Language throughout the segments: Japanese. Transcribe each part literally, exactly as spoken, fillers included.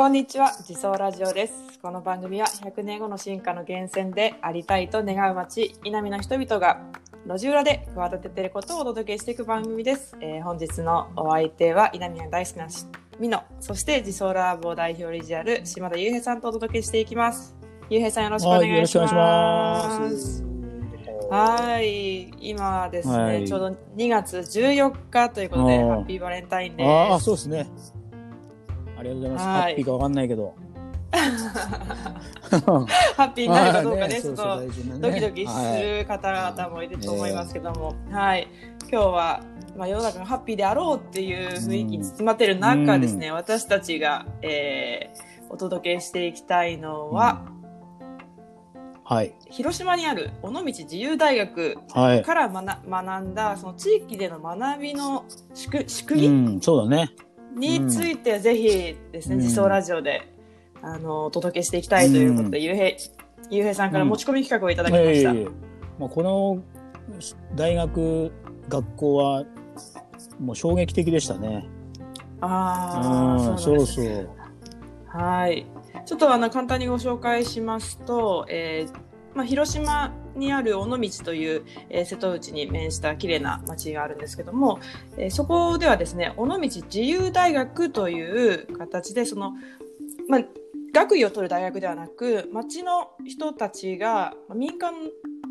こんにちは、自走ラジオです。この番組はひゃくねんごの進化の源泉でありたいと願う街、伊波の人々が路地裏で企てていることをお届けしていく番組です。えー、本日のお相手は伊波が大好きなミノ、そして自走ラボ代表理事ある島田雄平さんとお届けしていきます。雄平さん、よろしくお願いします。はい、今ですね、はい、ちょうどにがつじゅうよっかということで、ハッピーバレンタインです。ああ、そうですね、ありがとうございます。ハッピーか分かんないけどハッピーになるかどうかね、ちょっとドキドキする方々もいると思いますけども、はい、今日は、まあ、世の中がハッピーであろうっていう雰囲気に包まっている中ですね、うん、私たちが、えー、お届けしていきたいのは、うん、はい、広島にある尾道自由大学から学、はい、学んだその地域での学びの宿、宿義、うん、そうだねについて、ぜひですね、うん、自走ラジオであのお届けしていきたいということで、うん、ゆうへい、ゆうへいさんから持ち込み企画をいただきました。うん、えーまあ、この大学、学校はもう衝撃的でしたね。ああ、そうなんですね。そうそう。はい。ちょっとあの簡単にご紹介しますと、えーまあ、広島にある尾道という、えー、瀬戸内に面した綺麗な町があるんですけども、えー、そこではですね、尾道自由大学という形で、その、まあ、学位を取る大学ではなく、町の人たちが、まあ、民間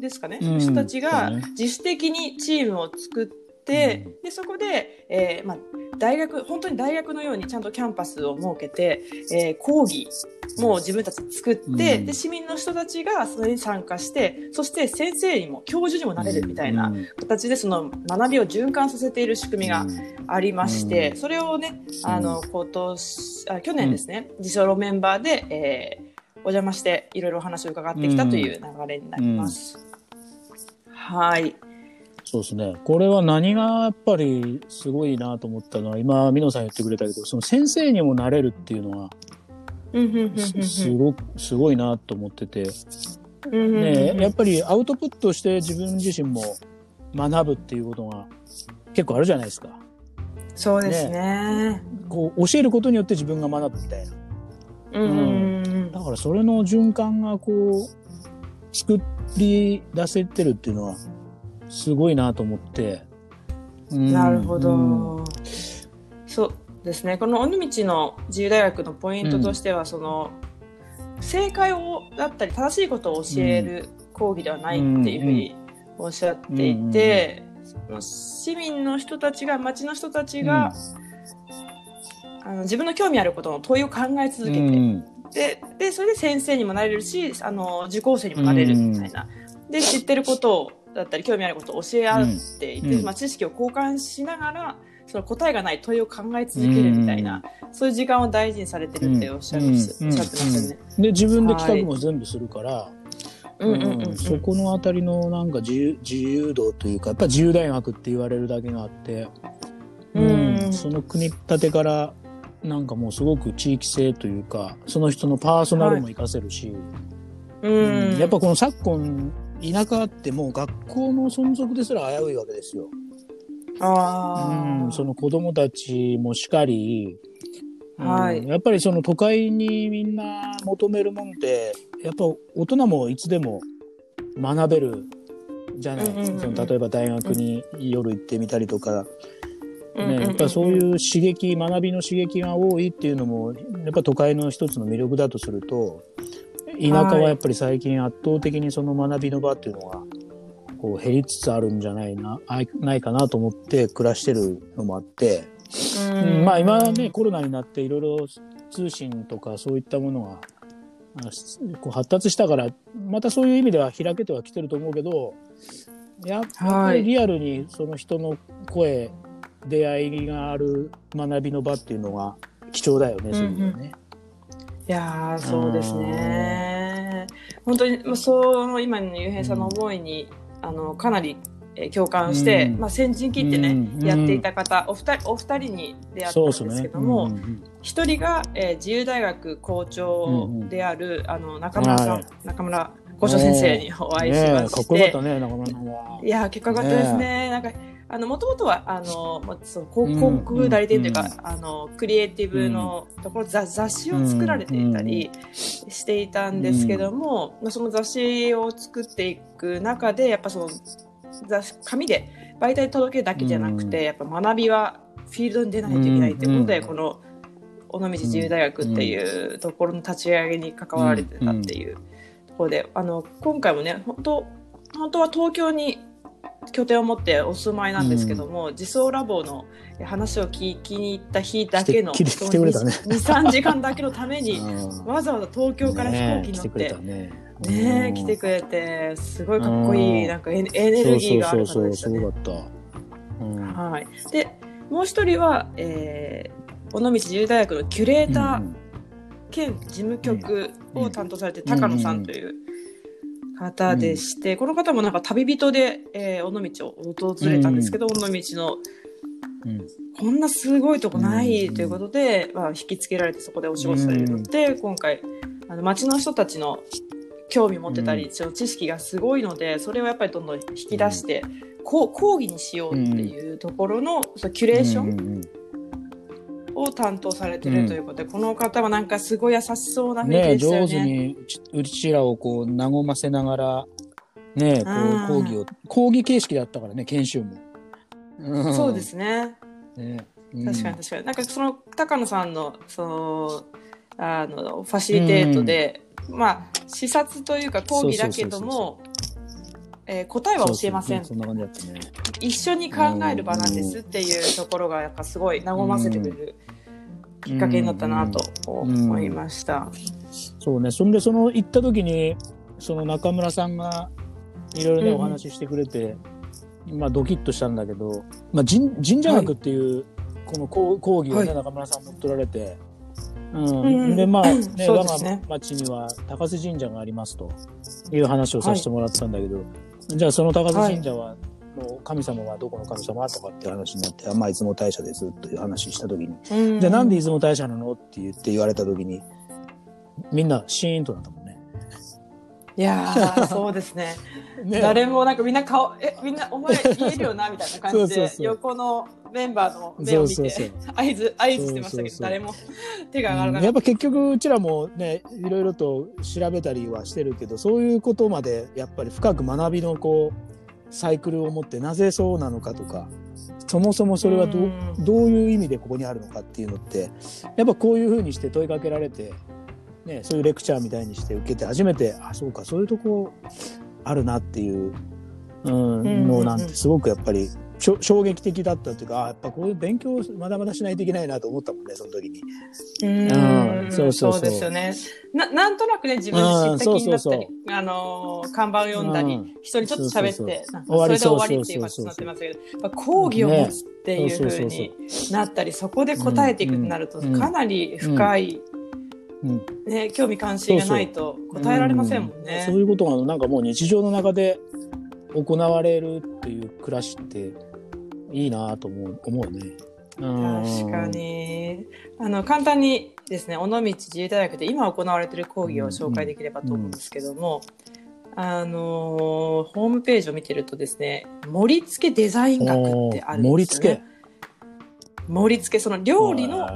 ですかね、うん、人たちが自主的にチームを作って、うん、でそこで、えーまあ、大学、本当に大学のようにちゃんとキャンパスを設けて、えー、講義もう自分たち作って、うん、で市民の人たちがそれに参加して、そして先生にも教授にもなれるみたいな形で、その学びを循環させている仕組みがありまして、うん、それをね、あの今年あ去年ですね、自称ロメンバーで、えー、お邪魔していろいろお話を伺ってきたという流れになります、うんうん、はい、そうですね。これは何がやっぱりすごいなと思ったのは、今美濃さん言ってくれたけど、その先生にもなれるっていうのはすごくすごいなと思ってて、ね、やっぱりアウトプットして自分自身も学ぶっていうことが結構あるじゃないですか。そうです ね, ねこう教えることによって自分が学ぶみたいな、うんうんうん、だからそれの循環がこう作り出せてるっていうのはすごいなと思って、うん、なるほど、うん、そうですね。この尾道の自由大学のポイントとしては、うん、その正解をだったり正しいことを教える講義ではないっていうふうにおっしゃっていて、うんうん、市民の人たちが、町の人たちが、うん、あの自分の興味あることの問いを考え続けて、うん、で, でそれで先生にもなれるし、あの受講生にもなれるみたいな、うん、で知ってることをだったり興味あることを教え合っていて、うん、まあ、知識を交換しながら、その答えがない問いを考え続けるみたいな、うん、そういう時間を大事にされてるっておっしゃってましたね。で自分で企画も全部するから、そこのあたりのなんか自由、自由度というか、やっぱ自由大学って言われるだけがあって、うんうん、その組み立てからなんかもうすごく地域性というか、その人のパーソナルも活かせるし、はい、うんうん、やっぱこの昨今田舎ってもう学校の存続ですら危ういわけですよ。あ、うん、その子供たちもしかり、はい、うん、やっぱりその都会にみんな求めるもんって、やっぱ大人もいつでも学べるじゃない、うんうんうん、その例えば大学に夜行ってみたりとか、うんうんうん、ね、やっぱそういう刺激、学びの刺激が多いっていうのも、やっぱ都会の一つの魅力だとすると、田舎はやっぱり最近圧倒的にその学びの場っていうのが、こう減りつつあるんじゃないな、ないかなと思って暮らしてるのもあって、うん、まあ今ね、コロナになっていろいろ通信とかそういったものがこう発達したから、またそういう意味では開けてはきてると思うけど、やっぱりリアルにその人の声、出会いがある学びの場っていうのが貴重だよね、そういうのね。いや、そうですね。本当に、まあ、その今のゆうへいさんの思いに、うん、あのかなり共感して、うん、まあ、先陣切ってね、うん、やっていた方、お二人、お二人に出会ったんですけども、一、ね、うん、人が、えー、自由大学校長である、うん、あの中村さん、はい、中村校長先生にお会いしまして、ね、かっこよかったね、中村さんは。いや、結果よかったですね。なんかもともとはあのその広告代理店というか、うんうん、あのクリエイティブのところ、うん、雑誌を作られていたりしていたんですけども、うんうん、その雑誌を作っていく中でやっぱその紙で媒体に届けるだけじゃなくて、うん、やっぱ学びはフィールドに出ないといけないということで、うんうん、この尾道自由大学っていうところの立ち上げに関わられてたっていうところで、あの今回もね本当本当は東京に拠点を持ってお住まいなんですけども、うん、自走ラボの話を聞きに行った日だけの、ね、にさんじかんだけのためにわざわざ東京から飛行機に乗って、ねえ、ねえ、来てくれてすごいかっこいい、なんかエネルギーがある方でしたね。はい。でもう一人は、えー、尾道自由大学のキュレーター兼事務局を担当されて、うん、高野さんという方でして、うん、この方もなんか旅人で、えー、尾道を訪れたんですけど、うん、尾道の、うん、こんなすごいとこないということで、うんまあ、引きつけられてそこでお仕事されるので、うん、今回あの町の人たちの興味持ってたり、うん、その知識がすごいのでそれをやっぱりどんどん引き出して、うん、こう講義にしようっていうところの、うん、そのキュレーション、うんうんうんを担当されているということで、うん、この方はなんかすごい優しそうな雰囲気でしたよね。ね、上手にうちらをこう和ませながら、ね、こう講義を講義形式だったからね、研修も、うん、そうです ね, ね、うん、確かに確かに、なんかその高野さん の, そのあのファシリテートで、うん、まあ視察というか講義だけども答えは教えません、一緒に考える場なんですっていうところがやっぱすごい和ませてくれるきっかけになったなと思いました、うんうんうん、そうね。そんでその行った時にその中村さんがいろいろねお話ししてくれて、うん、まあドキッとしたんだけど、まあ、神, 神社学っていうこの講義をね、はい、中村さんも取られて、うんうん、でまあね、ね我が町には高須神社がありますという話をさせてもらったんだけど、はい、じゃあその高須神社はの神様はどこの神様とかって話になって、はい、まあ出雲大社ですという話したときに、うん、じゃあなんで出雲大社なのって言って言われたときにみんなシーンとなったもんね。いやーそうです ね, ね誰もなんかみんな顔えみんなお前言えるよなみたいな感じでそうそうそう横のメンバーの目を見て合図してましたけど誰も手が上がらなかった、うん、やっぱ結局うちらもねいろいろと調べたりはしてるけどそういうことまでやっぱり深く学びのこうサイクルを持ってなぜそうなのかとかそもそもそれは ど, うどういう意味でここにあるのかっていうのってやっぱこういうふうにして問いかけられて、ね、そういうレクチャーみたいにして受けて初めてあそうかそういうとこあるなっていう、うん、のなんてすごくやっぱり衝撃的だったというか、あやっぱこういう勉強まだまだしないといけないなと思ったもんね、その時に。うん、うん、そうそうそう。そうですよね。な、なんとなくね、自分で知った気になったり、うん、あのー、看板を読んだり、うん、人にちょっと喋って、そうそうそうそれで終わりっていう感じになってますけど、講義を持つっていう風になったり、そこで答えていくとなると、かなり深い、うんうん、ね、興味関心がないと答えられませんもんね。そうそう、うん、そういうことが、なんかもう日常の中で行われるっていう暮らしって、いいなと思 う, 思うね。確かにあの簡単にですね尾道自由大学で今行われている講義を紹介できればと思うんですけども、うんうん、あのホームページを見てるとですね盛り付けデザイン学ってあるんですよね。盛り付け盛り付けその料理の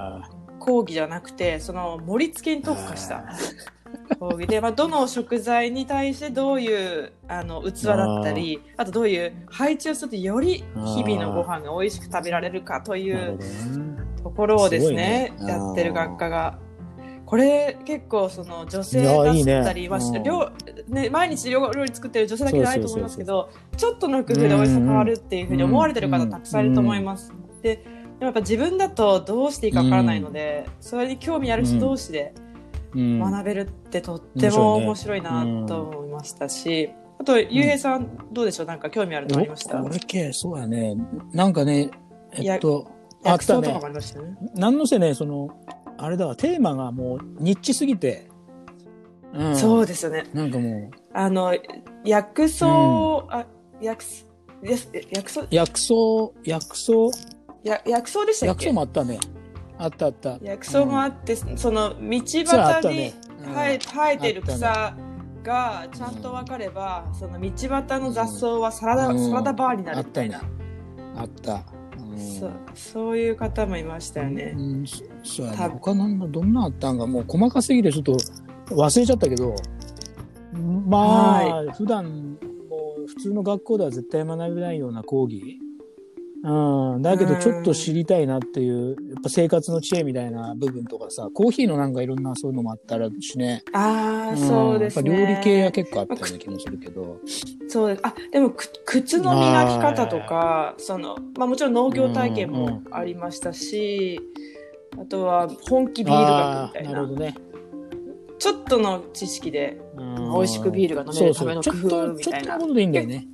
講義じゃなくてその盛り付けに特化した講義で、まあ、どの食材に対してどういうあの器だったり あ, あとどういう配置をするとより日々のご飯が美味しく食べられるかというところをです ね, ね, すねやってる学科がこれ結構その女性だったりいい、ねまあ料ね、毎日料理作ってる女性だけじゃないと思いますけどそうそうそうそうちょっとの工夫で美味しさ変わるっていうふうに思われてる方たくさんいると思います。で, でもやっぱ自分だとどうしていいかわからないのでそれに興味ある人同士でうん、学べるってとっても面白いなと思いましたし、ねうん、あとゆうへいさんどうでしょうなんか興味あるのありました？これ系そうやねなんかねえっとあったね。なんのせねそのあれだわテーマがもうニッチすぎて、うん、そうですよねなんかもうあの薬草、うん、あ薬薬草薬草薬草や薬草でしたっけ？薬草もあったね。あったあった薬草もあって、うん、その道端に生え、生えてる草がちゃんと分かれば、うん、その道端の雑草はサラダ、うん、サラダバーになるみたいなあった、うん、そ, そういう方もいましたよね、うん、そうやね。他なんかどんなあったんかもう細かすぎてちょっと忘れちゃったけど、まあ、はい、普段もう普通の学校では絶対学べないような講義、うん、だけどちょっと知りたいなっていう、やっぱ生活の知恵みたいな部分とかさ、コーヒーのなんかいろんなそういうのもあったらしね。ああ、うん、そうですね。やっぱ料理系は結構あったような気もするけど。そうです。あ、でもく靴の磨き方とか、その、まあもちろん農業体験もありましたし、うんうん、あとは本気ビール学みたいな。なるほどね。ちょっとの知識で美味しくビールが飲めるための工夫みたいな。そうそう、ちょっと、ちょっとのことでいいんだよね。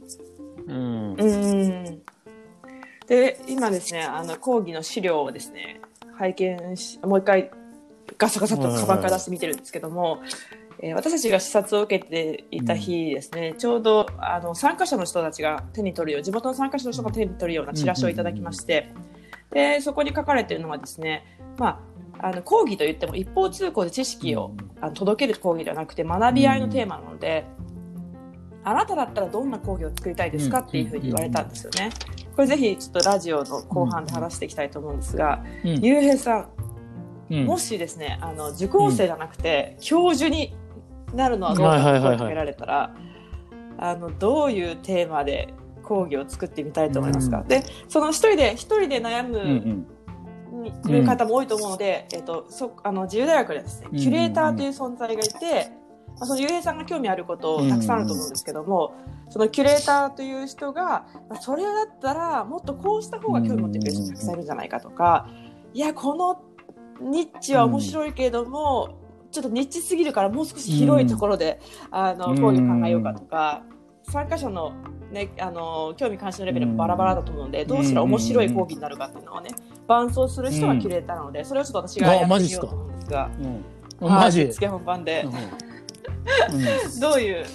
うん。うん。で今ですね、あの講義の資料をですね拝見し、もう一回ガサガサとカバンから出して見てるんですけども、えー、私たちが視察を受けていた日ですね、うん、ちょうどあの参加者の人たちが手に取るよう、地元の参加者の人が手に取るようなチラシをいただきまして、うんうんうん、でそこに書かれているのはですね、まあ、あの講義といっても一方通行で知識を、うん、あの届ける講義ではなくて学び合いのテーマなので、うん、あなただったらどんな講義を作りたいですかっていうふうに言われたんですよね。これぜひちょっとラジオの後半で話していきたいと思うんですが、うん、ゆうへいさん、うん、もしですね、あの受講生じゃなくて、うん、教授になるのはどうか声をかけられたら、あのどういうテーマで講義を作ってみたいと思いますか、うん、でその一人で一人で悩む方も多いと思うので、うんうん、えっと、そあの自由大学でですね、キュレーターという存在がいて、まあ、そのゆうへいさんが興味あることをたくさんあると思うんですけども、うん、そのキュレーターという人が、まあ、それだったらもっとこうした方が興味持ってくれる人がたくさんいるんじゃないかとか、いやこのニッチは面白いけれども、うん、ちょっとニッチすぎるからもう少し広いところで、うん、あのこういう考えようかとか、うん、参加者の、ね、あの興味関心のレベルもバラバラだと思うので、うん、どうしたら面白い講義になるかっていうのをね、伴走する人がキュレーターなので、それをちょっと私がやってみようと思うんですが、マジですか、うん、本番で、うんうん、どういう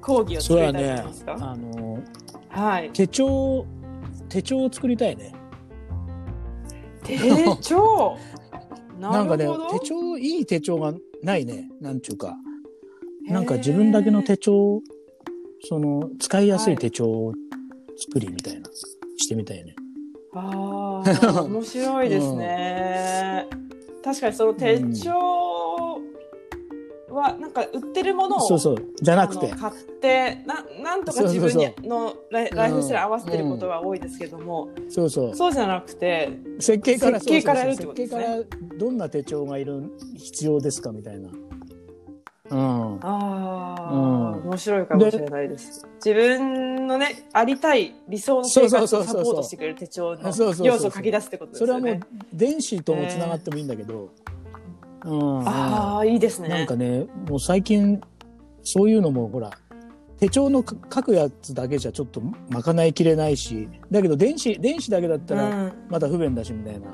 講義を作りたいと思いますか？そう、そうやね、あの、はい、手帳、手帳を作りたいね。手帳なんかね、手帳、いい手帳がないね、なんちゅうか、なんか自分だけの手帳、その使いやすい手帳を作りみたいな、はい、してみたいね。あー、面白いですね。うん、確かにその手帳、うん、はなんか売ってるものを、そうそうじゃなくて買って な, なんとか自分のライフスタイルに合わせてることが多いですけども、うんうん、そうそうそうじゃなくて設計から設計からやるってことですね。設計からどんな手帳がいる必要ですかみたいな、うん、あ、うん、面白いかもしれないです。自分のね、ありたい理想の生活をサポートしてくれる手帳の要素を書き出すってことですよね。それはもう電子ともつながってもいいんだけど、えーうん、ああ、いいですね。なんかね、もう最近そういうのもほら手帳の書くやつだけじゃちょっとまかないきれないし、だけど電子電子だけだったらまた不便だしみたいな、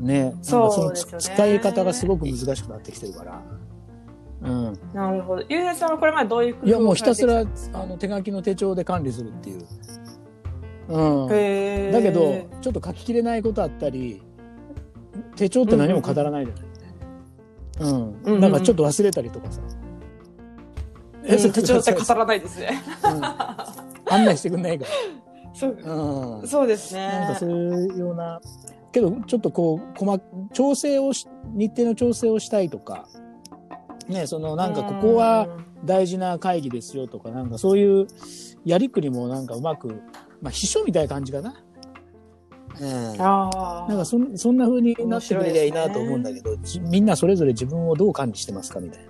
うん、ね、なんかそのそうですよね、使い方がすごく難しくなってきてるから、うん、なるほど。ゆうへいさんはこれまでどういう工夫をされてきたんですか？いやもうひたすらあの手書きの手帳で管理するっていう、うん、へー、だけどちょっと書ききれないことあったり、手帳って何も語らないじゃない、うんうんうんうんうん、なんかちょっと忘れたりとかさ、うん、え、それ手帳って語らないですね、うん、案内してくんないからそ う,、うん、そうですね。なんかそういうようなけどちょっとこう細調整をし日程の調整をしたいとかね、そのなんかここは大事な会議ですよとか、なんかそういうやりくりもなんかうまく、まあ、秘書みたいな感じかな、うん、あ、なんか そ, そんな風になってくれりゃいいなと思うんだけど、ね、みんなそれぞれ自分をどう管理してますかみたい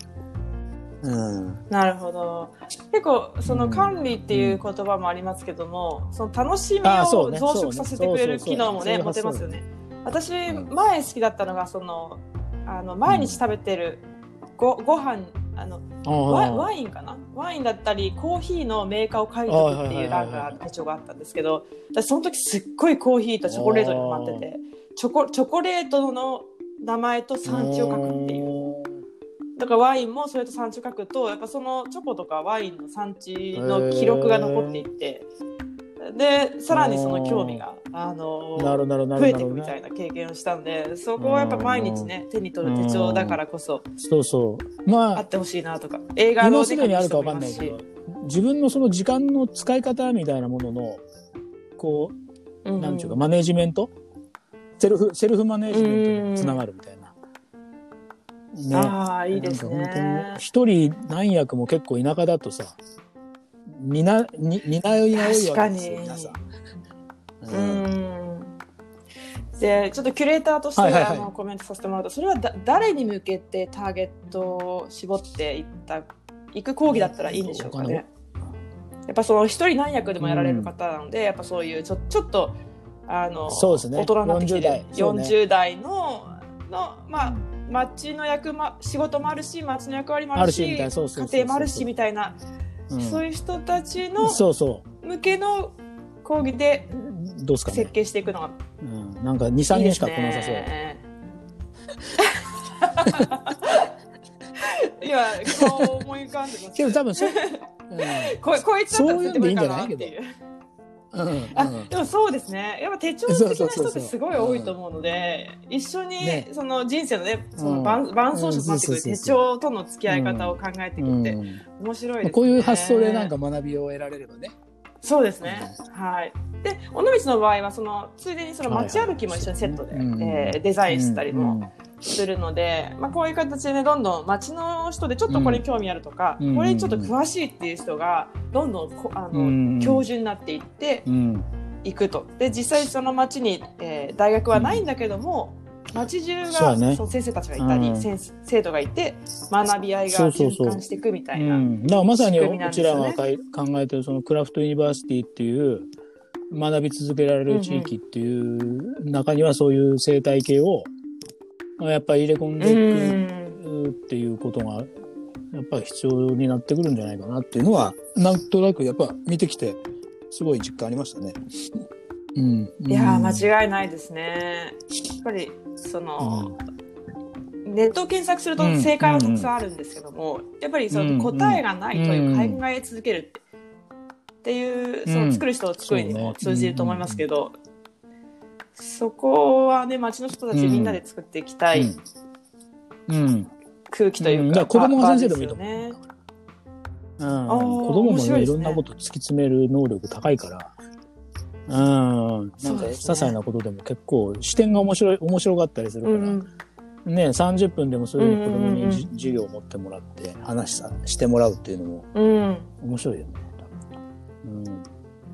な、うん、なるほど。結構その管理っていう言葉もありますけども、うん、その楽しみを増殖させてくれる機能もね持てますよね。私前好きだったのがそのあの毎日食べてる ご,、うん、ご飯あの ワ, ワインかなワインだったりコーヒーのメーカーを書いておくっていう欄が手帳があったんですけど、その時すっごいコーヒーとチョコレートにハマってて、チョコ、チョコレートの名前と産地を書くっていう、だからワインもそれと産地を書くとやっぱそのチョコとかワインの産地の記録が残っていって、でさらにその興味があの増えていくみたいな経験をしたんで、そこはやっぱ毎日ね手に取る手帳だからこそ、そうそう、まああってほしいなとか、映画の時間にあるかわかんないけど、自分のその時間の使い方みたいなもののこう、うん、なんていうかマネジメントセルフ、セルフマネジメントにつながるみたいな、うんね、ああいいですね。一人何役も結構田舎だとさ担いが多いわけですよ皆さん。うんうん、でちょっとキュレーターとして、はいはいはい、あのコメントさせてもらうと、それはだ誰に向けてターゲットを絞っていったいく講義だったらいいんでしょうかね。やっぱその一人何役でもやられる方なので、うん、やっぱそういうちょ、ちょっとあの、そうですね、大人になってきてるよんじゅうだいの、の、まあ、町の役も仕事もあるし町の役割もあるし家庭もあるしみたいな、うん、そういう人たちの向けの講義で設計していくのが、うん、なんか に,さん 人しか来なさそう。いいいや、顔を思い浮かんでます。でも多分そう、うん、こ, こいつだったら出てもいいかなっていう。うんうん、あでもそうですね、やっぱ手帳好きな人ってすごい多いと思うので、そうそうそうそう、うん、一緒にその人生のね、その伴走者となってくる手帳との付き合い方を考えていくって面白いですね。こういう発想でなんか学びを得られればね。そうですね、うん、はい。で尾道の場合はそのついでにその街歩きも一緒にセットで、はいはい、えー、デザインしたりもするので、うんうん、まあ、こういう形で、ね、どんどん街の人でちょっとこれ興味あるとか、うん、これちょっと詳しいっていう人がどんどんあの、うん、教授になっていっていくと。で実際その街に、えー、大学はないんだけども街中が、うんね、その先生たちがいたり、うん、先生徒がいて学び合いが循環していくみたいな。だからまさにうちらが考えているそのクラフトユニバーシティっていう学び続けられる地域っていう中にはそういう生態系をやっぱり入れ込んでいくっていうことがやっぱり必要になってくるんじゃないかなっていうのはなんとなくやっぱ見てきてすごい実感ありましたね。うん、いや間違いないですね。やっぱりその、うん、ネットを検索すると正解はたくさんあるんですけども、うん、やっぱりその答えがないという考え続けるって、っていうその作る人を作るにも通じると思いますけど、うん そ, ね、そこはね町の人たちみんなで作っていきたい空気というか、うんうんうん、だから子供が先生でもいいと思う、ね、うん、子供も、ね、いろんなこと突き詰める能力高いから、うん、なんか些細なことでも結構視点が面白い面白かったりするから、うんうん、ね、さんじゅっぷんでもそういう子供に、うんうんうん、授業を持ってもらって話さしてもらうっていうのも面白いよね。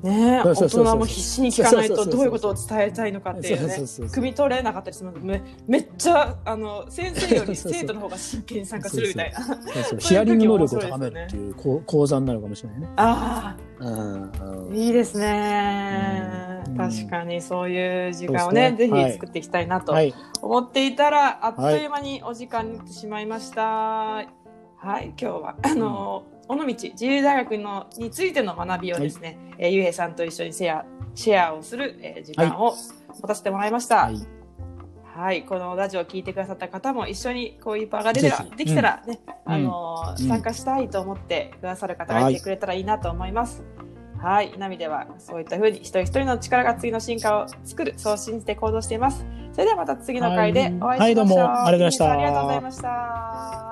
ね、大人も必死に聞かないとどういうことを伝えたいのかっていうね、汲み取れなかったりします。め, めっちゃあの先生より生徒の方が真剣に参加するみたいな。ヒアリング能力を高めるっていう講座になるかもしれないね。ああ、いいですね、うん。確かにそういう時間をね、ぜひ作っていきたいなと思っていたら、はい、あっという間にお時間になってしまいました。はい、はい、今日はあの。うん、尾道自由大学のについての学びをですね、はい、えー、ゆうへいさんと一緒にシェア、シェアをする、えー、時間を持たせてもらいました。はい、はい、このラジオを聞いてくださった方も一緒にこういう場が出たら、できたらね、うん、あのーうん、参加したいと思ってくださる方がいてくれたらいいなと思います。はい、はい、ナミではそういった風に一人一人の力が次の進化を作る、そう信じて行動しています。それではまた次の回でお会いしましょう。はい、はい、どうもありがとうございました。ありがとうございました。